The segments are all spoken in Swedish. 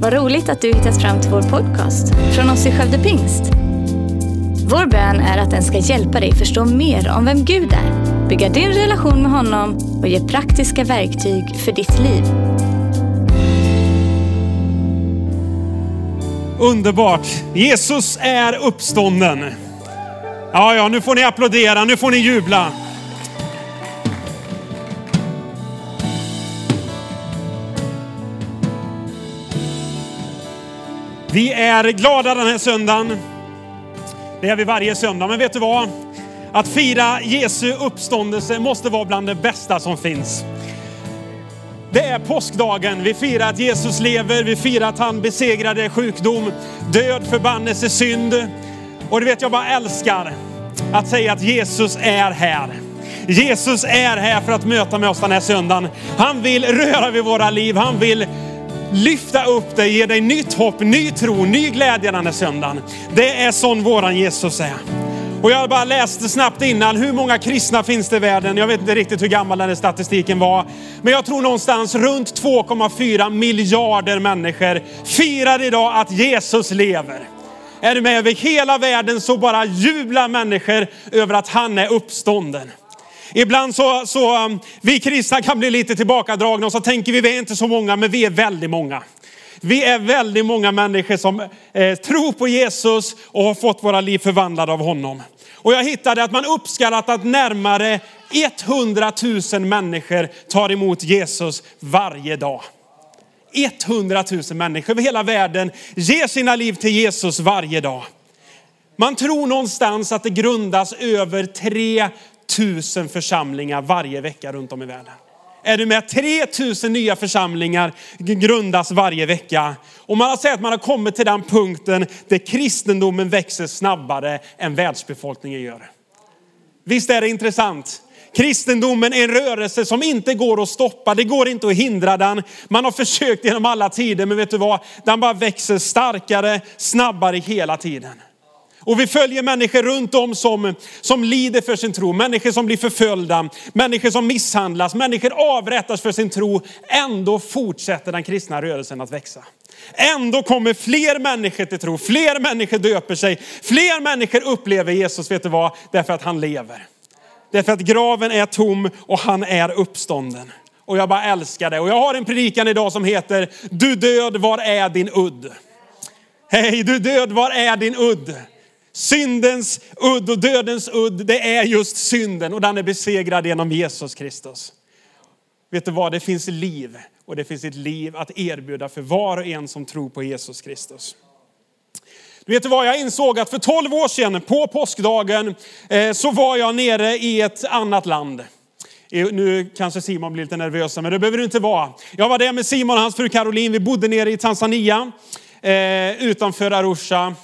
Vad roligt att du hittat fram till vår podcast från oss i Skövde Pingst. Vår bön är att den ska hjälpa dig förstå mer om vem Gud är, bygga din relation med honom och ge praktiska verktyg för ditt liv. Underbart! Jesus är uppstånden. Ja, nu får ni applådera, nu får ni jubla. Vi är glada den här söndagen. Det är vi varje söndag. Men vet du vad? Att fira Jesu uppståndelse måste vara bland det bästa som finns. Det är påskdagen. Vi firar att Jesus lever. Vi firar att han besegrade sjukdom, död, förbannelse, synd. Och det vet jag bara älskar att säga att Jesus är här. Jesus är här för att möta med oss den här söndagen. Han vill röra vid våra liv. Han vill lyfta upp dig, ge dig nytt hopp, ny tro, ny glädje den här söndagen. Det är sån våran Jesus är. Och jag bara läste snabbt innan, hur många kristna finns det i världen? Jag vet inte riktigt hur gammal den här statistiken var. Men jag tror någonstans runt 2,4 miljarder människor firar idag att Jesus lever. Är du med? Över hela världen så bara jublar människor över att han är uppstånden. Ibland så vi kristna kan bli lite tillbakadragna och så tänker vi är inte så många, men vi är väldigt många. Vi är väldigt många människor som tror på Jesus och har fått våra liv förvandlade av honom. Och jag hittade att man uppskattat att närmare 100 000 människor tar emot Jesus varje dag. 100 000 människor över hela världen ger sina liv till Jesus varje dag. Man tror någonstans att det grundas över 3 000 församlingar varje vecka runt om i världen. Är du med? 3 000 nya församlingar grundas varje vecka. Och man har sett att man har kommit till den punkten där kristendomen växer snabbare än världsbefolkningen gör. Visst är det intressant? Kristendomen är en rörelse som inte går att stoppa. Det går inte att hindra den. Man har försökt genom alla tider, men vet du vad? Den bara växer starkare, snabbare hela tiden. Och vi följer människor runt om som lider för sin tro. Människor som blir förföljda. Människor som misshandlas. Människor avrättas för sin tro. Ändå fortsätter den kristna rörelsen att växa. Ändå kommer fler människor till tro. Fler människor döper sig. Fler människor upplever Jesus, vet du vad? Därför att han lever. Därför att graven är tom och han är uppstånden. Och jag bara älskar det. Och jag har en predikan idag som heter Du död, var är din udd? Hej, du död, var är din udd? Syndens udd och dödens udd, det är just synden. Och den är besegrad genom Jesus Kristus. Vet du vad? Det finns liv. Och det finns ett liv att erbjuda för var och en som tror på Jesus Kristus. Vet du vad? Jag insåg att för 12 år sedan på påskdagen så var jag nere i ett annat land. Nu kanske Simon blir lite nervös, men det behöver du inte vara. Jag var där med Simon och hans fru Karolin. Vi bodde nere i Tanzania utanför Arusha.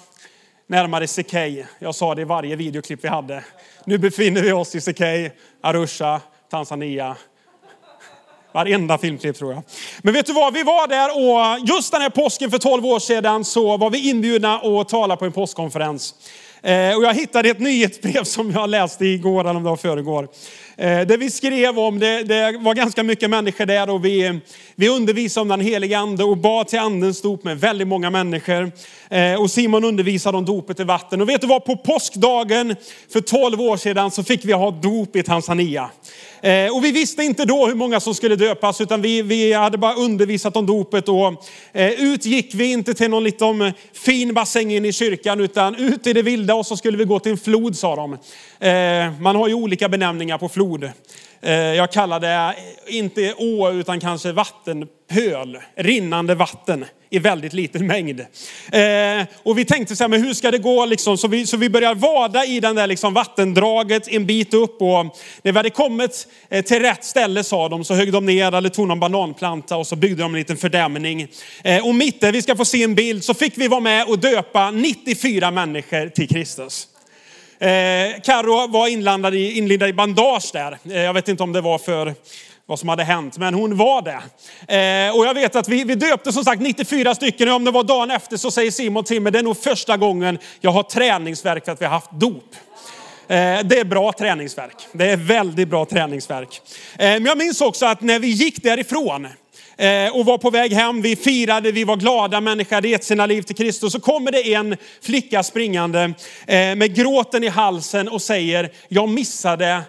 Närmare Sekej. Jag sa det i varje videoklipp vi hade. Nu befinner vi oss i Sekej, Arusha, Tanzania. Varenda filmklipp tror jag. Men vet du vad? Vi var där och just den här påsken för 12 år sedan så var vi inbjudna att tala på en påskkonferens. Och jag hittade ett nyhetsbrev som jag läste igår eller om det var föregår. Det vi skrev om, det var ganska mycket människor där och vi undervisade om den heliga ande och bad till andens dop med väldigt många människor. Och Simon undervisade om dopet i vatten. Och vet du vad, på påskdagen för 12 år sedan så fick vi ha dop i Tanzania. Och vi visste inte då hur många som skulle döpas utan vi hade bara undervisat om dopet. Och utgick vi inte till någon liten fin bassäng in i kyrkan utan ut i det vilda och så skulle vi gå till en flod, sa de. Man har ju olika benämningar på flod. Jag kallar det inte å utan kanske vattenpöl, rinnande vatten i väldigt liten mängd. Och vi tänkte så här, men hur ska det gå liksom? Så vi börjar vada i den där liksom vattendraget en bit upp och när vi hade kommit till rätt ställe sa de så högg de ner eller tog någon bananplanta och så byggde de en liten fördämning. Och mitt där vi ska få se en bild så fick vi vara med och döpa 94 människor till Kristus. Karo var inlindad i bandage där. Jag vet inte om det var för vad som hade hänt, men hon var det. Och jag vet att vi döpte som sagt 94 stycken. Och om det var dagen efter så säger Simon till mig, det är nog första gången jag har träningsverk för att vi har haft dop. Det är bra träningsverk. Det är väldigt bra träningsverk. Men jag minns också att när vi gick därifrån och var på väg hem. Vi firade, vi var glada människor, hade gett sina liv till Kristus. Så kommer det en flicka springande med gråten i halsen och säger, jag missade,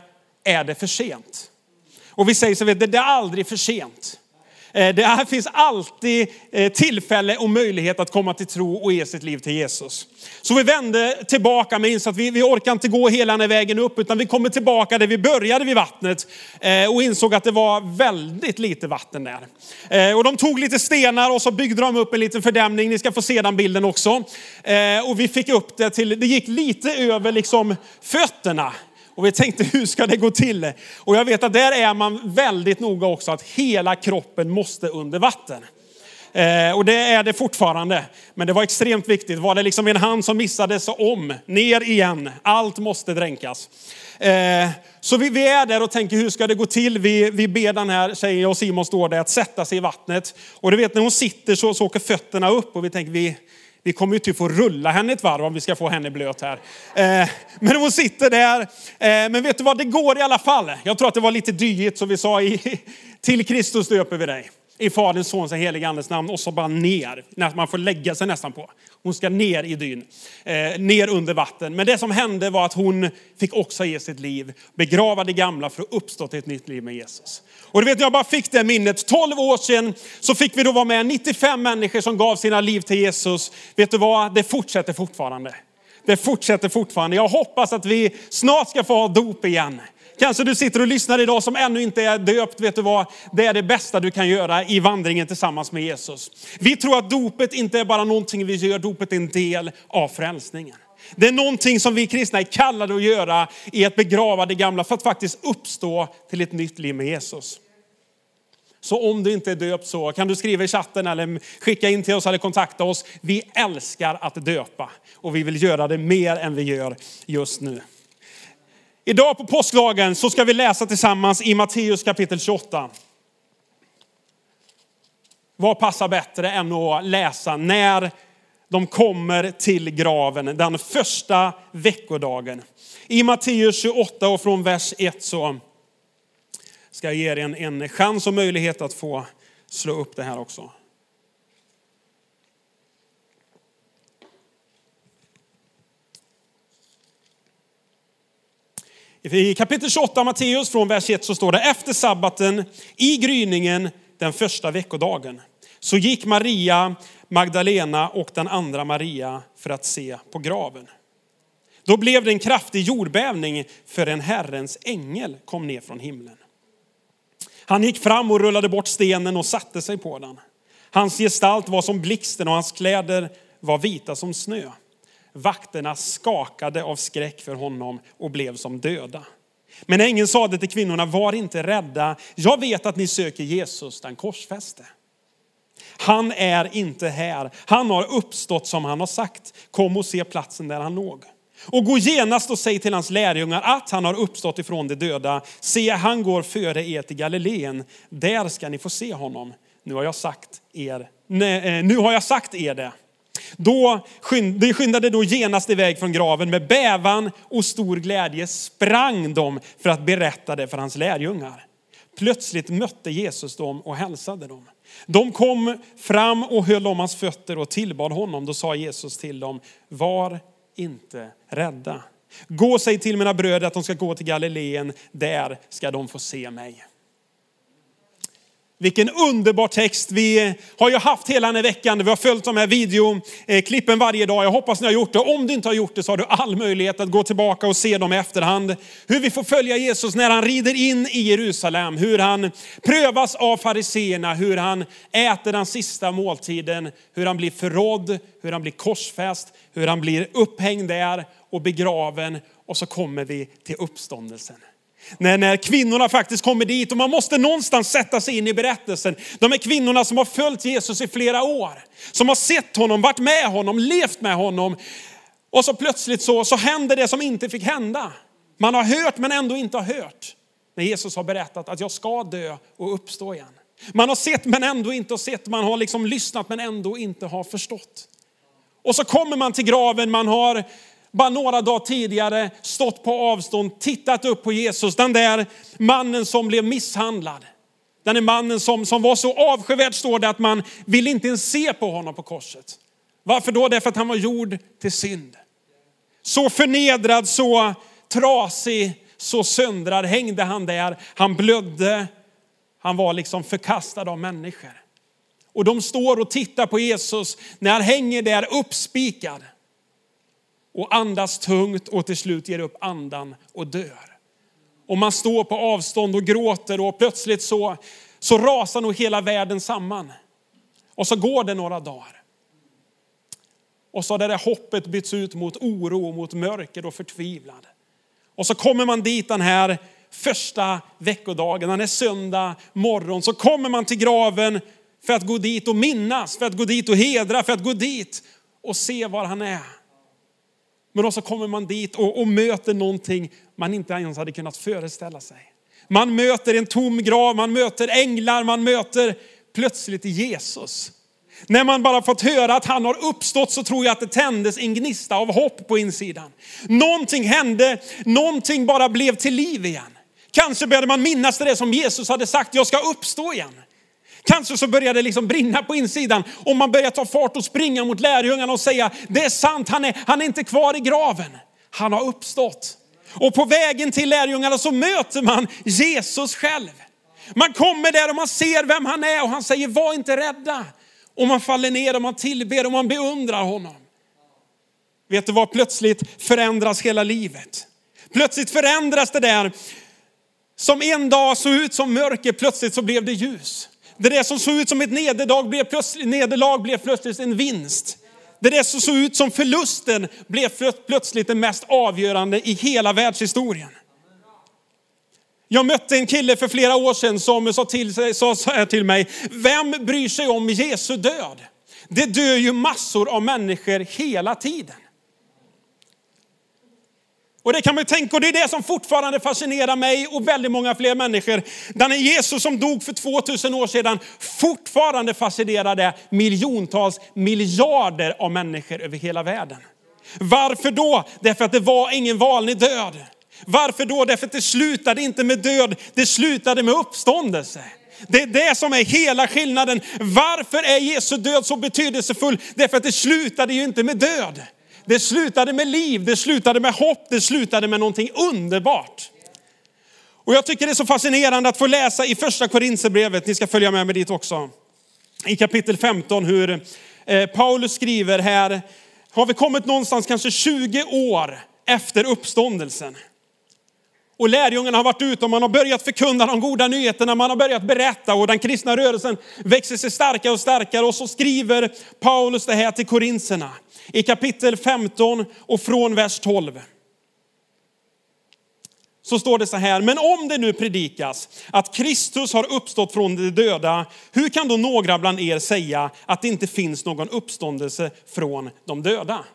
är det för sent? Och vi säger så, det är aldrig för sent. Det här finns alltid tillfälle och möjlighet att komma till tro och ge sitt liv till Jesus. Så vi vände tillbaka med insats. Vi orkar inte gå hela den här vägen upp, utan vi kommer tillbaka där vi började vid vattnet och insåg att det var väldigt lite vatten där. Och de tog lite stenar och så byggde de upp en liten fördämning. Ni ska få se den bilden också. Och vi fick upp det till, det gick lite över liksom fötterna. Och vi tänkte, hur ska det gå till? Och jag vet att där är man väldigt noga också att hela kroppen måste under vatten. Och det är det fortfarande. Men det var extremt viktigt. Var det liksom en hand som missade, så om, ner igen. Allt måste dränkas. Så vi är där och tänker, hur ska det gå till? Vi ber den här tjejen, och Simon står där, att sätta sig i vattnet. Och du vet, när hon sitter så åker fötterna upp och vi tänker, vi kommer ju typ få rulla henne ett varv om vi ska få henne blöt här. Men hon sitter där. Men vet du vad, det går i alla fall. Jag tror att det var lite dyigt, så vi sa till Kristus döper vi dig. I Faderns, Sons och Helige Andes namn. Och så bara ner. Man får lägga sig nästan på. Hon ska ner i dyn. Ner under vatten. Men det som hände var att hon fick också ge sitt liv. Begrava det gamla för att uppstå till ett nytt liv med Jesus. Och du vet, jag bara fick det minnet. 12 år sedan så fick vi då vara med 95 människor som gav sina liv till Jesus. Vet du vad? Det fortsätter fortfarande. Det fortsätter fortfarande. Jag hoppas att vi snart ska få ha dop igen. Kanske du sitter och lyssnar idag som ännu inte är döpt, vet du vad? Det är det bästa du kan göra i vandringen tillsammans med Jesus. Vi tror att dopet inte är bara någonting vi gör, dopet är en del av frälsningen. Det är någonting som vi kristna är kallade att göra i att begrava det gamla för att faktiskt uppstå till ett nytt liv med Jesus. Så om du inte är döpt så kan du skriva i chatten eller skicka in till oss eller kontakta oss. Vi älskar att döpa och vi vill göra det mer än vi gör just nu. Idag på påskdagen så ska vi läsa tillsammans i Matteus kapitel 28. Vad passar bättre än att läsa när de kommer till graven den första veckodagen. I Matteus 28 och från vers 1 så ska jag ge er en chans och möjlighet att få slå upp det här också. I kapitel 28 Matteus från vers 1 så står det: efter sabbaten i gryningen den första veckodagen så gick Maria Magdalena och den andra Maria för att se på graven. Då blev det en kraftig jordbävning för en Herrens ängel kom ner från himlen. Han gick fram och rullade bort stenen och satte sig på den. Hans gestalt var som blixten och hans kläder var vita som snö. Vakterna skakade av skräck för honom och blev som döda. Men ängeln sade till kvinnorna, var inte rädda. Jag vet att ni söker Jesus, den korsfäste. Han är inte här. Han har uppstått som han har sagt. Kom och se platsen där han låg. Och gå genast och säg till hans lärjungar att han har uppstått ifrån de döda. Se, han går före er till Galileen. Där ska ni få se honom. Nu har jag sagt er det. De skyndade då genast iväg från graven med bävan och stor glädje sprang de för att berätta det för hans lärjungar. Plötsligt mötte Jesus dem och hälsade dem. De kom fram och höll om hans fötter och tillbad honom. Då sa Jesus till dem, var inte rädda. Gå och säg till mina bröder att de ska gå till Galileen, där ska de få se mig. Vilken underbar text. Vi har ju haft hela den här veckan. Vi har följt de här videoklippen varje dag. Jag hoppas ni har gjort det. Om du inte har gjort det så har du all möjlighet att gå tillbaka och se dem i efterhand. Hur vi får följa Jesus när han rider in i Jerusalem. Hur han prövas av fariseerna. Hur han äter den sista måltiden. Hur han blir förrådd. Hur han blir korsfäst. Hur han blir upphängd där och begraven. Och så kommer vi till uppståndelsen. När kvinnorna faktiskt kommer dit och man måste någonstans sätta sig in i berättelsen. De är kvinnorna som har följt Jesus i flera år. Som har sett honom, varit med honom, levt med honom. Och så plötsligt så händer det som inte fick hända. Man har hört men ändå inte har hört. När Jesus har berättat att jag ska dö och uppstå igen. Man har sett men ändå inte har sett. Man har liksom lyssnat men ändå inte har förstått. Och så kommer man till graven, man har... bara några dagar tidigare stått på avstånd, tittat upp på Jesus. Den där mannen som blev misshandlad. Den är mannen som var så avskyvärd, står det, att man vill inte ens se på honom på korset. Varför då? Därför att han var gjord till synd. Så förnedrad, så trasig, så söndrad hängde han där. Han blödde. Han var liksom förkastad av människor. Och de står och tittar på Jesus när han hänger där uppspikad. Och andas tungt och till slut ger upp andan och dör. Och man står på avstånd och gråter och plötsligt så rasar nog hela världen samman. Och så går det några dagar. Och så har det där hoppet byts ut mot oro, mot mörker och förtvivlan. Och så kommer man dit den här första veckodagen, den är söndag morgon. Så kommer man till graven för att gå dit och minnas, för att gå dit och hedra, för att gå dit och se var han är. Men då så kommer man dit och möter någonting man inte ens hade kunnat föreställa sig. Man möter en tom grav, man möter änglar, man möter plötsligt Jesus. När man bara fått höra att han har uppstått så tror jag att det tändes en gnista av hopp på insidan. Någonting hände, någonting bara blev till liv igen. Kanske började man minnas det som Jesus hade sagt, jag ska uppstå igen. Kanske så började det liksom brinna på insidan och man började ta fart och springa mot lärjungarna och säga, det är sant, han är inte kvar i graven. Han har uppstått. Och på vägen till lärjungarna så möter man Jesus själv. Man kommer där och man ser vem han är och han säger, var inte rädda. Och man faller ner och man tillber och man beundrar honom. Vet du vad? Plötsligt förändras hela livet. Plötsligt förändras det där. Som en dag såg ut som mörker, plötsligt så blev det ljus. Det där som såg ut som ett nederlag blev plötsligt en vinst. Det där som såg ut som förlusten blev plötsligt det mest avgörande i hela världshistorien. Jag mötte en kille för flera år sedan som sa till mig, vem bryr sig om Jesu död? Det dör ju massor av människor hela tiden. Och det kan man ju tänka, och det är det som fortfarande fascinerar mig och väldigt många fler människor. Den är Jesus som dog för 2000 år sedan fortfarande fascinerade miljontals miljarder av människor över hela världen. Varför då? Därför att det var ingen vanlig död. Varför då? Därför att det slutade inte med död, det slutade med uppståndelse. Det är det som är hela skillnaden. Varför är Jesu död så betydelsefull? Därför att det slutade ju inte med död. Det slutade med liv, det slutade med hopp, det slutade med någonting underbart. Och jag tycker det är så fascinerande att få läsa i första Korintherbrevet, ni ska följa med mig dit också. I kapitel 15 hur Paulus skriver här, har vi kommit någonstans kanske 20 år efter uppståndelsen. Och lärjungarna har varit ute och man har börjat förkunna de goda nyheterna. Man har börjat berätta och den kristna rörelsen växer sig starkare och starkare. Och så skriver Paulus det här till korinserna i kapitel 15 och från vers 12. Så står det så här. Men om det nu predikas att Kristus har uppstått från de döda, hur kan då några bland er säga att det inte finns någon uppståndelse från de döda?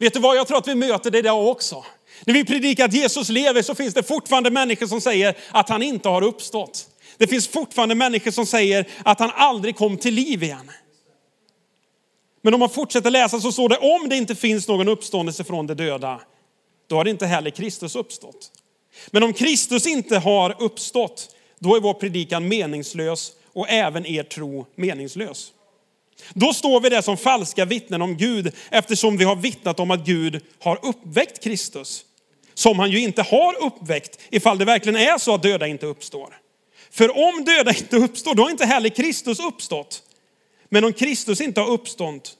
Vet du vad, jag tror att vi möter det idag också. När vi predikar att Jesus lever så finns det fortfarande människor som säger att han inte har uppstått. Det finns fortfarande människor som säger att han aldrig kom till liv igen. Men om man fortsätter läsa så står det, om det inte finns någon uppståndelse från de döda, då har inte heller Kristus uppstått. Men om Kristus inte har uppstått, då är vår predikan meningslös och även er tro meningslös. Då står vi där som falska vittnen om Gud, eftersom vi har vittnat om att Gud har uppväckt Kristus. Som han ju inte har uppväckt, ifall det verkligen är så att döda inte uppstår. För om döda inte uppstår, då har inte heller Kristus uppstått. Men om Kristus inte har uppstått,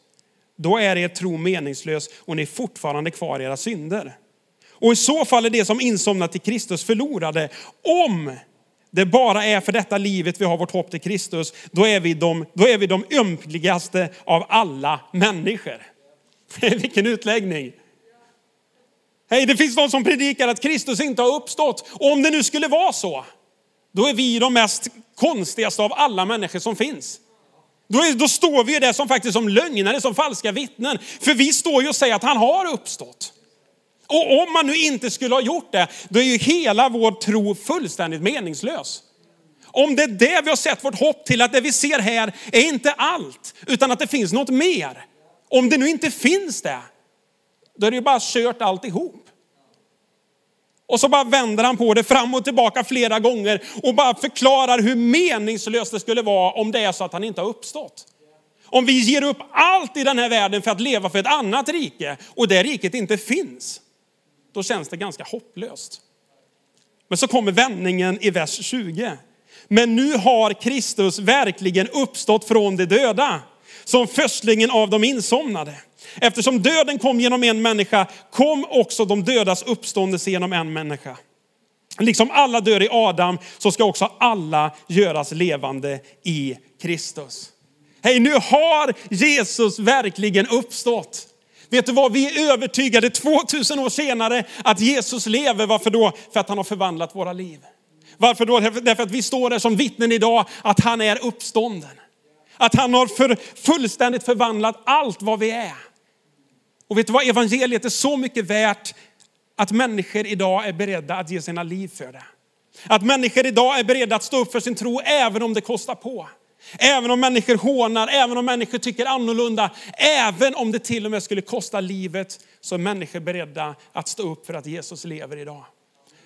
då är er tro meningslös och ni är fortfarande kvar i era synder. Och i så fall är det som insomnat till Kristus förlorade. Om det bara är för detta livet vi har vårt hopp till Kristus, då är vi de ömkligaste av alla människor. Vilken utläggning. Hej, det finns någon som predikar att Kristus inte har uppstått. Och om det nu skulle vara så, då är vi de mest konstigaste av alla människor som finns. Då står vi ju där som faktiskt som lögnare, som falska vittnen. För vi står ju och säger att han har uppstått. Och om man nu inte skulle ha gjort det, då är ju hela vår tro fullständigt meningslös. Om det är det vi har sett vårt hopp till, att det vi ser här är inte allt, utan att det finns något mer. Om det nu inte finns det, då är det ju bara kört alltihop. Och så bara vänder han på det fram och tillbaka flera gånger och bara förklarar hur meningslöst det skulle vara om det är så att han inte har uppstått. Om vi ger upp allt i den här världen för att leva för ett annat rike och det riket inte finns, då känns det ganska hopplöst. Men så kommer vändningen i vers 20. Men nu har Kristus verkligen uppstått från de döda, som förstlingen av de insomnade. Eftersom döden kom genom en människa, kom också de dödas uppståndelse genom en människa. Liksom alla dör i Adam, så ska också alla göras levande i Kristus. Hej, nu har Jesus verkligen uppstått. Vet du vad, vi är övertygade 2000 år senare att Jesus lever. Varför då? För att han har förvandlat våra liv. Varför då? Därför att vi står där som vittnen idag att han är uppstånden. Att han har fullständigt förvandlat allt vad vi är. Och vet du vad, evangeliet är så mycket värt att människor idag är beredda att ge sina liv för det. Att människor idag är beredda att stå upp för sin tro även om det kostar på. Även om människor hånar, även om människor tycker annorlunda, även om det till och med skulle kosta livet, så är människor beredda att stå upp för att Jesus lever idag.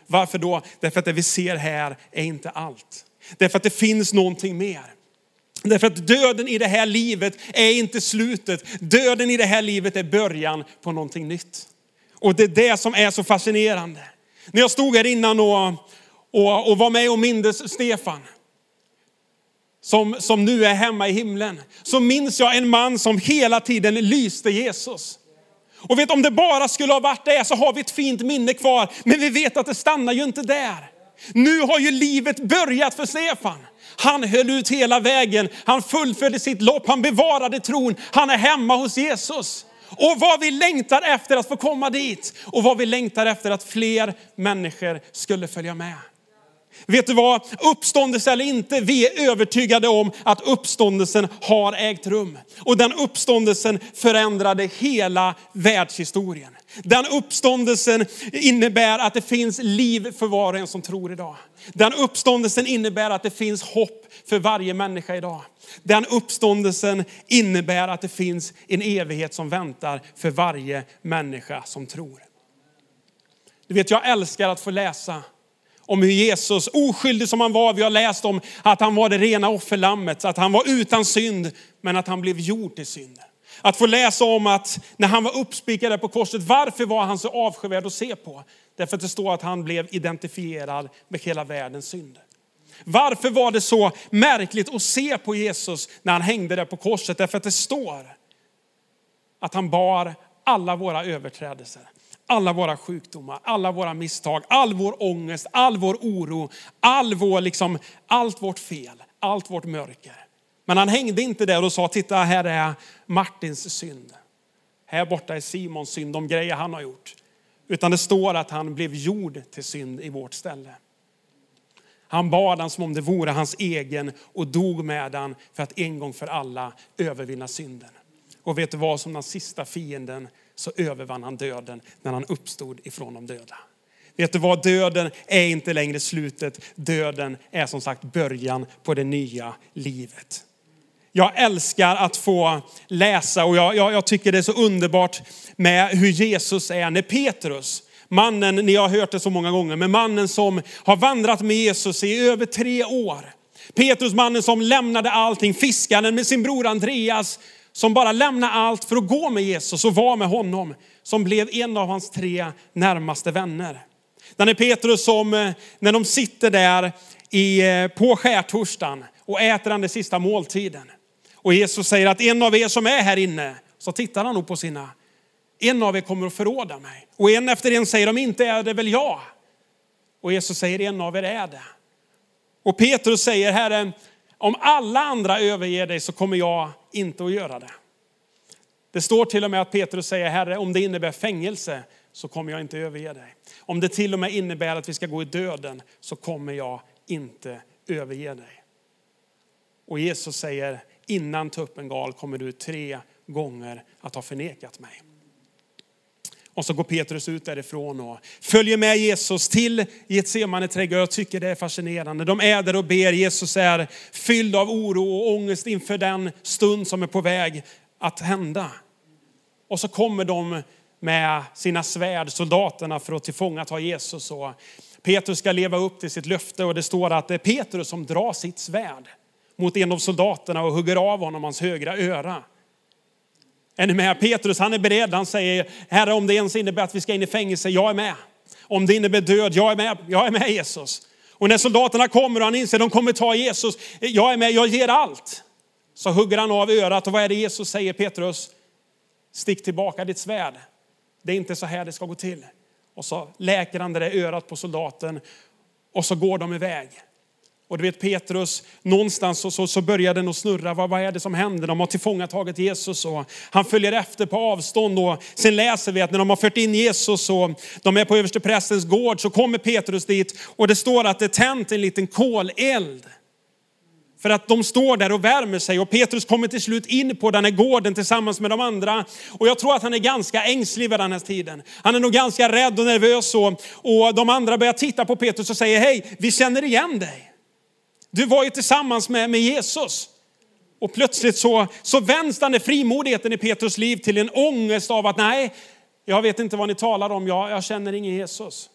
Varför då? Därför att det vi ser här är inte allt. Därför att det finns någonting mer. Därför att döden i det här livet är inte slutet. Döden i det här livet är början på någonting nytt. Och det är det som är så fascinerande. När jag stod här innan och var med och mindes Stefan, som nu är hemma i himlen, så minns jag en man som hela tiden lyste Jesus. Och vet, om det bara skulle ha varit det, så har vi ett fint minne kvar. Men vi vet att det stannar ju inte där. Nu har ju livet börjat för Stefan. Han höll ut hela vägen. Han fullföljde sitt lopp. Han bevarade tron. Han är hemma hos Jesus. Och vad vi längtar efter att få komma dit. Och vad vi längtar efter att fler människor skulle följa med. Vet du vad? Uppståndelse eller inte, vi är övertygade om att uppståndelsen har ägt rum. Och den uppståndelsen förändrade hela världshistorien. Den uppståndelsen innebär att det finns liv för var och en som tror idag. Den uppståndelsen innebär att det finns hopp för varje människa idag. Den uppståndelsen innebär att det finns en evighet som väntar för varje människa som tror. Du vet, jag älskar att få läsa om hur Jesus, oskyldig som han var, vi har läst om att han var det rena offerlammet, att han var utan synd, men att han blev gjord till synd. Att få läsa om att när han var uppspikad på korset, varför var han så avskyvärd att se på? Därför att det står att han blev identifierad med hela världens synd. Varför var det så märkligt att se på Jesus när han hängde där på korset? Därför att det står att han bar alla våra överträdelser. Alla våra sjukdomar, alla våra misstag, all vår ångest, all vår oro, allt vårt fel, allt vårt mörker. Men han hängde inte där och sa, titta här är Martins synd. Här borta är Simons synd, de grejer han har gjort. Utan det står att han blev gjord till synd i vårt ställe. Han bad den som om det vore hans egen och dog med den för att en gång för alla övervinna synden. Och vet du vad, som den sista fienden så övervann han döden när han uppstod ifrån de döda. Vet du vad, döden är inte längre slutet. Döden är som sagt början på det nya livet. Jag älskar att få läsa och jag tycker det är så underbart med hur Jesus är. När Petrus, mannen, ni har hört det så många gånger, men mannen som har vandrat med Jesus i över 3 år. Petrus, mannen som lämnade allting, fiskaren med sin bror Andreas, som bara lämnade allt för att gå med Jesus och vara med honom. Som blev en av hans 3 närmaste vänner. Den är Petrus som när de sitter där på skärtorsdagen och äter den sista måltiden. Och Jesus säger att en av er som är här inne, så tittar han nog på sina. En av er kommer att förråda mig. Och en efter en säger de, inte är det väl jag. Och Jesus säger, en av er är det. Och Petrus säger, Herren, om alla andra överger dig så kommer jag inte att göra det. Det står till och med att Petrus säger, Herre, om det innebär fängelse så kommer jag inte överge dig. Om det till och med innebär att vi ska gå i döden så kommer jag inte överge dig. Och Jesus säger, innan tuppen gal kommer du 3 gånger att ha förnekat mig. Och så går Petrus ut därifrån och följer med Jesus till Getsemane trädgård. Jag tycker det är fascinerande. De är där och ber. Jesus är fylld av oro och ångest inför den stund som är på väg att hända. Och så kommer de med sina svärd, soldaterna, för att tillfångata Jesus. Och Petrus ska leva upp till sitt löfte, och det står att det är Petrus som drar sitt svärd mot en av soldaterna och hugger av honom hans högra öra. Är ni med? Petrus, han är beredd. Han säger: Herre, om det ens innebär att vi ska in i fängelse, jag är med. Om det innebär död, jag är med Jesus. Och när soldaterna kommer och han inser de kommer ta Jesus, jag är med, jag ger allt. Så hugger han av örat, och vad är det Jesus säger? Petrus, stick tillbaka ditt svärd. Det är inte så här det ska gå till. Och så läker han det där örat på soldaten, och så går de iväg. Och du vet, Petrus, någonstans så började den att snurra. Vad är det som händer? De har tillfångatagit Jesus, och han följer efter på avstånd. Och sen läser vi att när de har fört in Jesus och de är på översteprästens gård, så kommer Petrus dit, och det står att det tänt en liten koleld. För att de står där och värmer sig, och Petrus kommer till slut in på den här gården tillsammans med de andra. Och jag tror att han är ganska ängslig vid den här tiden. Han är nog ganska rädd och nervös, och de andra börjar titta på Petrus och säger: hej, vi känner igen dig. Du var ju tillsammans med Jesus. Och plötsligt så vänds den frimodigheten i Petrus liv till en ångest av att nej, jag vet inte vad ni talar om. Jag känner ingen Jesus.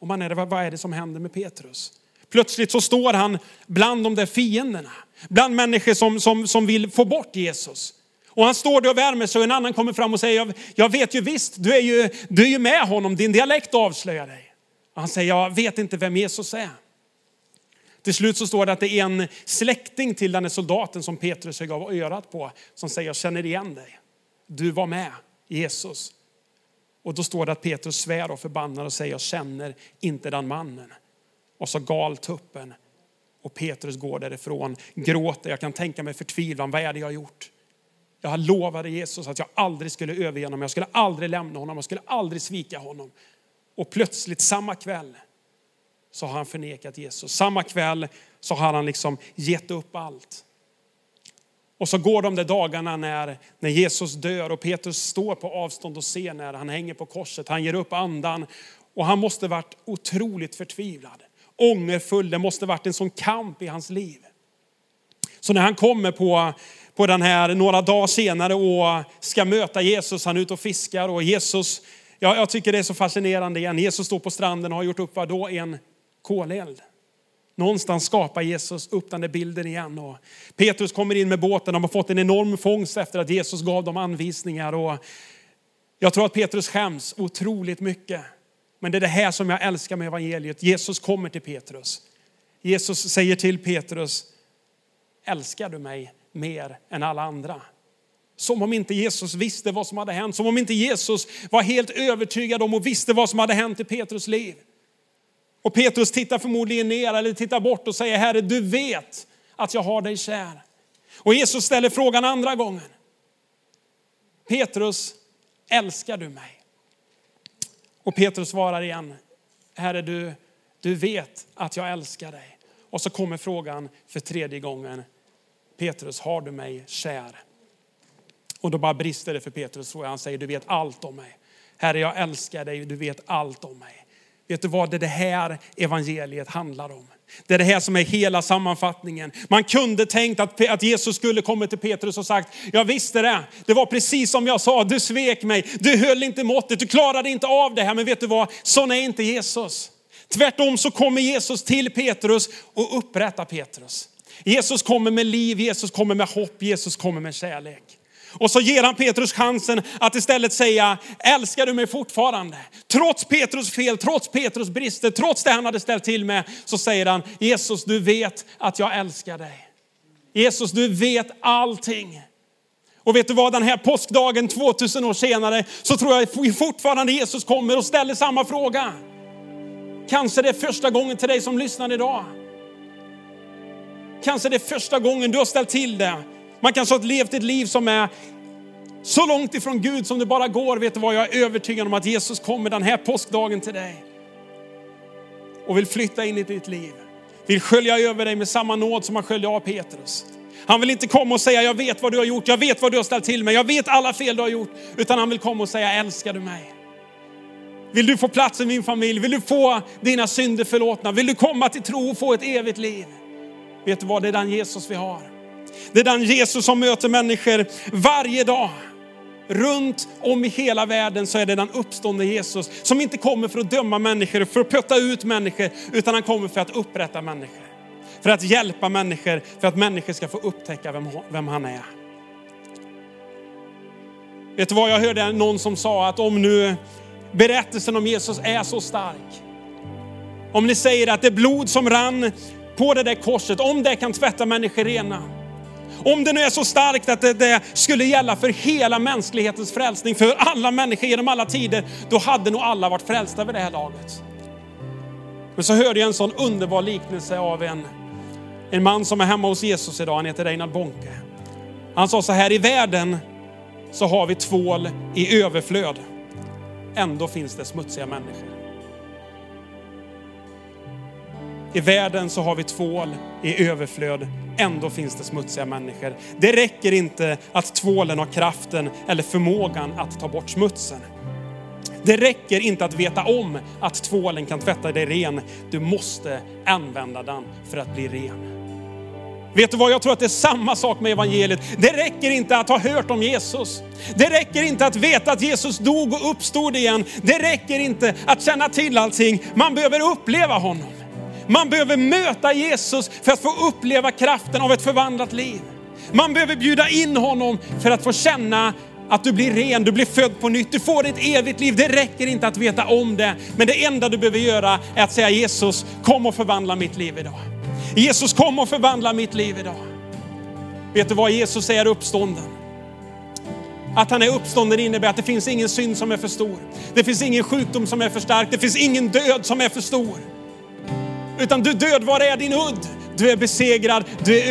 Och vad är det som händer med Petrus? Plötsligt så står han bland de där fienderna. Bland människor som vill få bort Jesus. Och han står där och värmer sig, och en annan kommer fram och säger: jag vet ju visst, du är ju med honom. Din dialekt avslöjar dig. Och han säger: jag vet inte vem Jesus är. Till slut så står det att det är en släkting till den soldaten som Petrus högg av örat på, som säger: jag känner igen dig. Du var med, Jesus. Och då står det att Petrus svär och förbannar och säger: jag känner inte den mannen. Och så gal tuppen. Och Petrus går därifrån, gråter. Jag kan tänka mig förtvivlan. Vad är det jag har gjort? Jag lovade Jesus att jag aldrig skulle överge honom. Jag skulle aldrig lämna honom. Jag skulle aldrig svika honom. Och plötsligt samma kväll så har han förnekat Jesus. Samma kväll så har han liksom gett upp allt. Och så går de där dagarna när Jesus dör, och Petrus står på avstånd och ser när han hänger på korset. Han ger upp andan, och han måste varit otroligt förtvivlad. Ångerfull, det måste varit en sån kamp i hans liv. Så när han kommer på den här några dagar senare och ska möta Jesus, han är ute och fiskar, och Jesus, jag tycker det är så fascinerande igen. Jesus står på stranden och har gjort upp vad då? En koleld. Någonstans skapar Jesus upp den där bilden igen. Och Petrus kommer in med båten. De har fått en enorm fångst efter att Jesus gav dem anvisningar. Och jag tror att Petrus skäms otroligt mycket. Men det är det här som jag älskar med evangeliet. Jesus kommer till Petrus. Jesus säger till Petrus: älskar du mig mer än alla andra? Som om inte Jesus visste vad som hade hänt. Som om inte Jesus var helt övertygad om och visste vad som hade hänt i Petrus liv. Och Petrus tittar förmodligen ner eller tittar bort och säger: Herre, du vet att jag har dig kär. Och Jesus ställer frågan andra gången: Petrus, älskar du mig? Och Petrus svarar igen: Herre, du vet att jag älskar dig. Och så kommer frågan för tredje gången: Petrus, har du mig kär? Och då bara brister det för Petrus, tror jag. Han säger: du vet allt om mig. Herre, jag älskar dig, du vet allt om mig. Vet du vad? Det är det här evangeliet handlar om. Det är det här som är hela sammanfattningen. Man kunde tänkt att Jesus skulle komma till Petrus och sagt: jag visste det. Det var precis som jag sa. Du svek mig. Du höll inte måttet. Du klarade inte av det här. Men vet du vad? Sån är inte Jesus. Tvärtom så kommer Jesus till Petrus och upprättar Petrus. Jesus kommer med liv. Jesus kommer med hopp. Jesus kommer med kärlek. Och så ger han Petrus chansen att istället säga: älskar du mig fortfarande? Trots Petrus fel, trots Petrus brister, trots det han hade ställt till med, så säger han: Jesus, du vet att jag älskar dig. Jesus, du vet allting. Och vet du vad, den här påskdagen 2000 år senare så tror jag fortfarande Jesus kommer och ställer samma fråga. Kanske det är första gången till dig som lyssnar idag. Kanske det är första gången du har ställt till det. Man kan så ha levt ett liv som är så långt ifrån Gud som det bara går. Vet du vad, jag är övertygad om att Jesus kommer den här påskdagen till dig. Och vill flytta in i ditt liv. Vill skölja över dig med samma nåd som han sköljde av Petrus. Han vill inte komma och säga: jag vet vad du har gjort. Jag vet vad du har ställt till mig. Jag vet alla fel du har gjort. Utan han vill komma och säga: älskar du mig? Vill du få plats i min familj? Vill du få dina synder förlåtna? Vill du komma till tro och få ett evigt liv? Vet du vad, det är den Jesus vi har. Det är den Jesus som möter människor varje dag. Runt om i hela världen så är det den uppståndne Jesus som inte kommer för att döma människor, för att putta ut människor, utan han kommer för att upprätta människor. För att hjälpa människor, för att människor ska få upptäcka vem han är. Vet du vad, jag hörde någon som sa att om nu berättelsen om Jesus är så stark, om ni säger att det blod som rann på det där korset, om det kan tvätta människor rena, om det nu är så starkt att det skulle gälla för hela mänsklighetens frälsning, för alla människor genom alla tider, då hade nog alla varit frälsta vid det här laget. Men så hörde jag en sån underbar liknelse av en man som är hemma hos Jesus idag. Han heter Reinhard Bonnke. Han sa så här: i världen så har vi tvål i överflöd. Ändå finns det smutsiga människor. I världen så har vi tvål i överflöd. Ändå finns det smutsiga människor. Det räcker inte att tvålen har kraften eller förmågan att ta bort smutsen. Det räcker inte att veta om att tvålen kan tvätta dig ren. Du måste använda den för att bli ren. Vet du vad, jag tror att det är samma sak med evangeliet. Det räcker inte att ha hört om Jesus. Det räcker inte att veta att Jesus dog och uppstod igen. Det räcker inte att känna till allting. Man behöver uppleva honom. Man behöver möta Jesus för att få uppleva kraften av ett förvandlat liv. Man behöver bjuda in honom för att få känna att du blir ren, du blir född på nytt, du får ett evigt liv. Det räcker inte att veta om det. Men det enda du behöver göra är att säga: Jesus, kom och förvandla mitt liv idag. Jesus, kom och förvandla mitt liv idag. Vet du vad, Jesus är uppstånden. Att han är uppstånden innebär att det finns ingen synd som är för stor. Det finns ingen sjukdom som är för stark. Det finns ingen död som är för stor. Utan du död, var är din udd? Du är besegrad, du är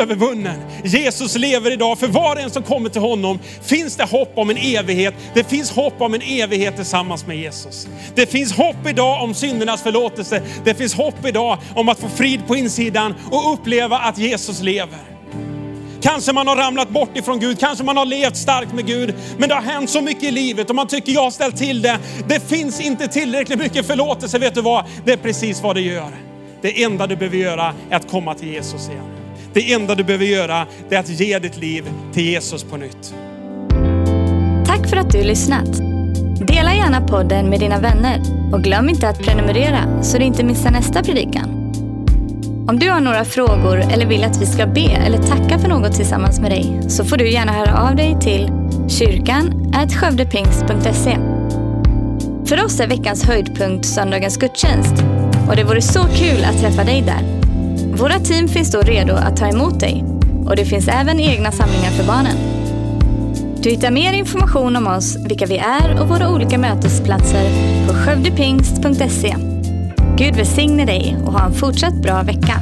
övervunnen. Jesus lever idag. För var en som kommer till honom finns det hopp om en evighet. Det finns hopp om en evighet tillsammans med Jesus. Det finns hopp idag om syndernas förlåtelse. Det finns hopp idag om att få frid på insidan och uppleva att Jesus lever. Kanske man har ramlat bort ifrån Gud. Kanske man har levt starkt med Gud. Men det har hänt så mycket i livet och man tycker: jag har ställt till det. Det finns inte tillräckligt mycket förlåtelse. Vet du vad? Det är precis vad det gör. Det enda du behöver göra är att komma till Jesus igen. Det enda du behöver göra är att ge ditt liv till Jesus på nytt. Tack för att du lyssnat. Dela gärna podden med dina vänner. Och glöm inte att prenumerera så du inte missar nästa predikan. Om du har några frågor eller vill att vi ska be eller tacka för något tillsammans med dig, så får du gärna höra av dig till kyrkan@skövdepingst.se. För oss är veckans höjdpunkt söndagens gudstjänst, och det vore så kul att träffa dig där. Våra team finns då redo att ta emot dig, och det finns även egna samlingar för barnen. Du hittar mer information om oss, vilka vi är och våra olika mötesplatser på skövdepingst.se. Gud välsigne dig och ha en fortsatt bra vecka.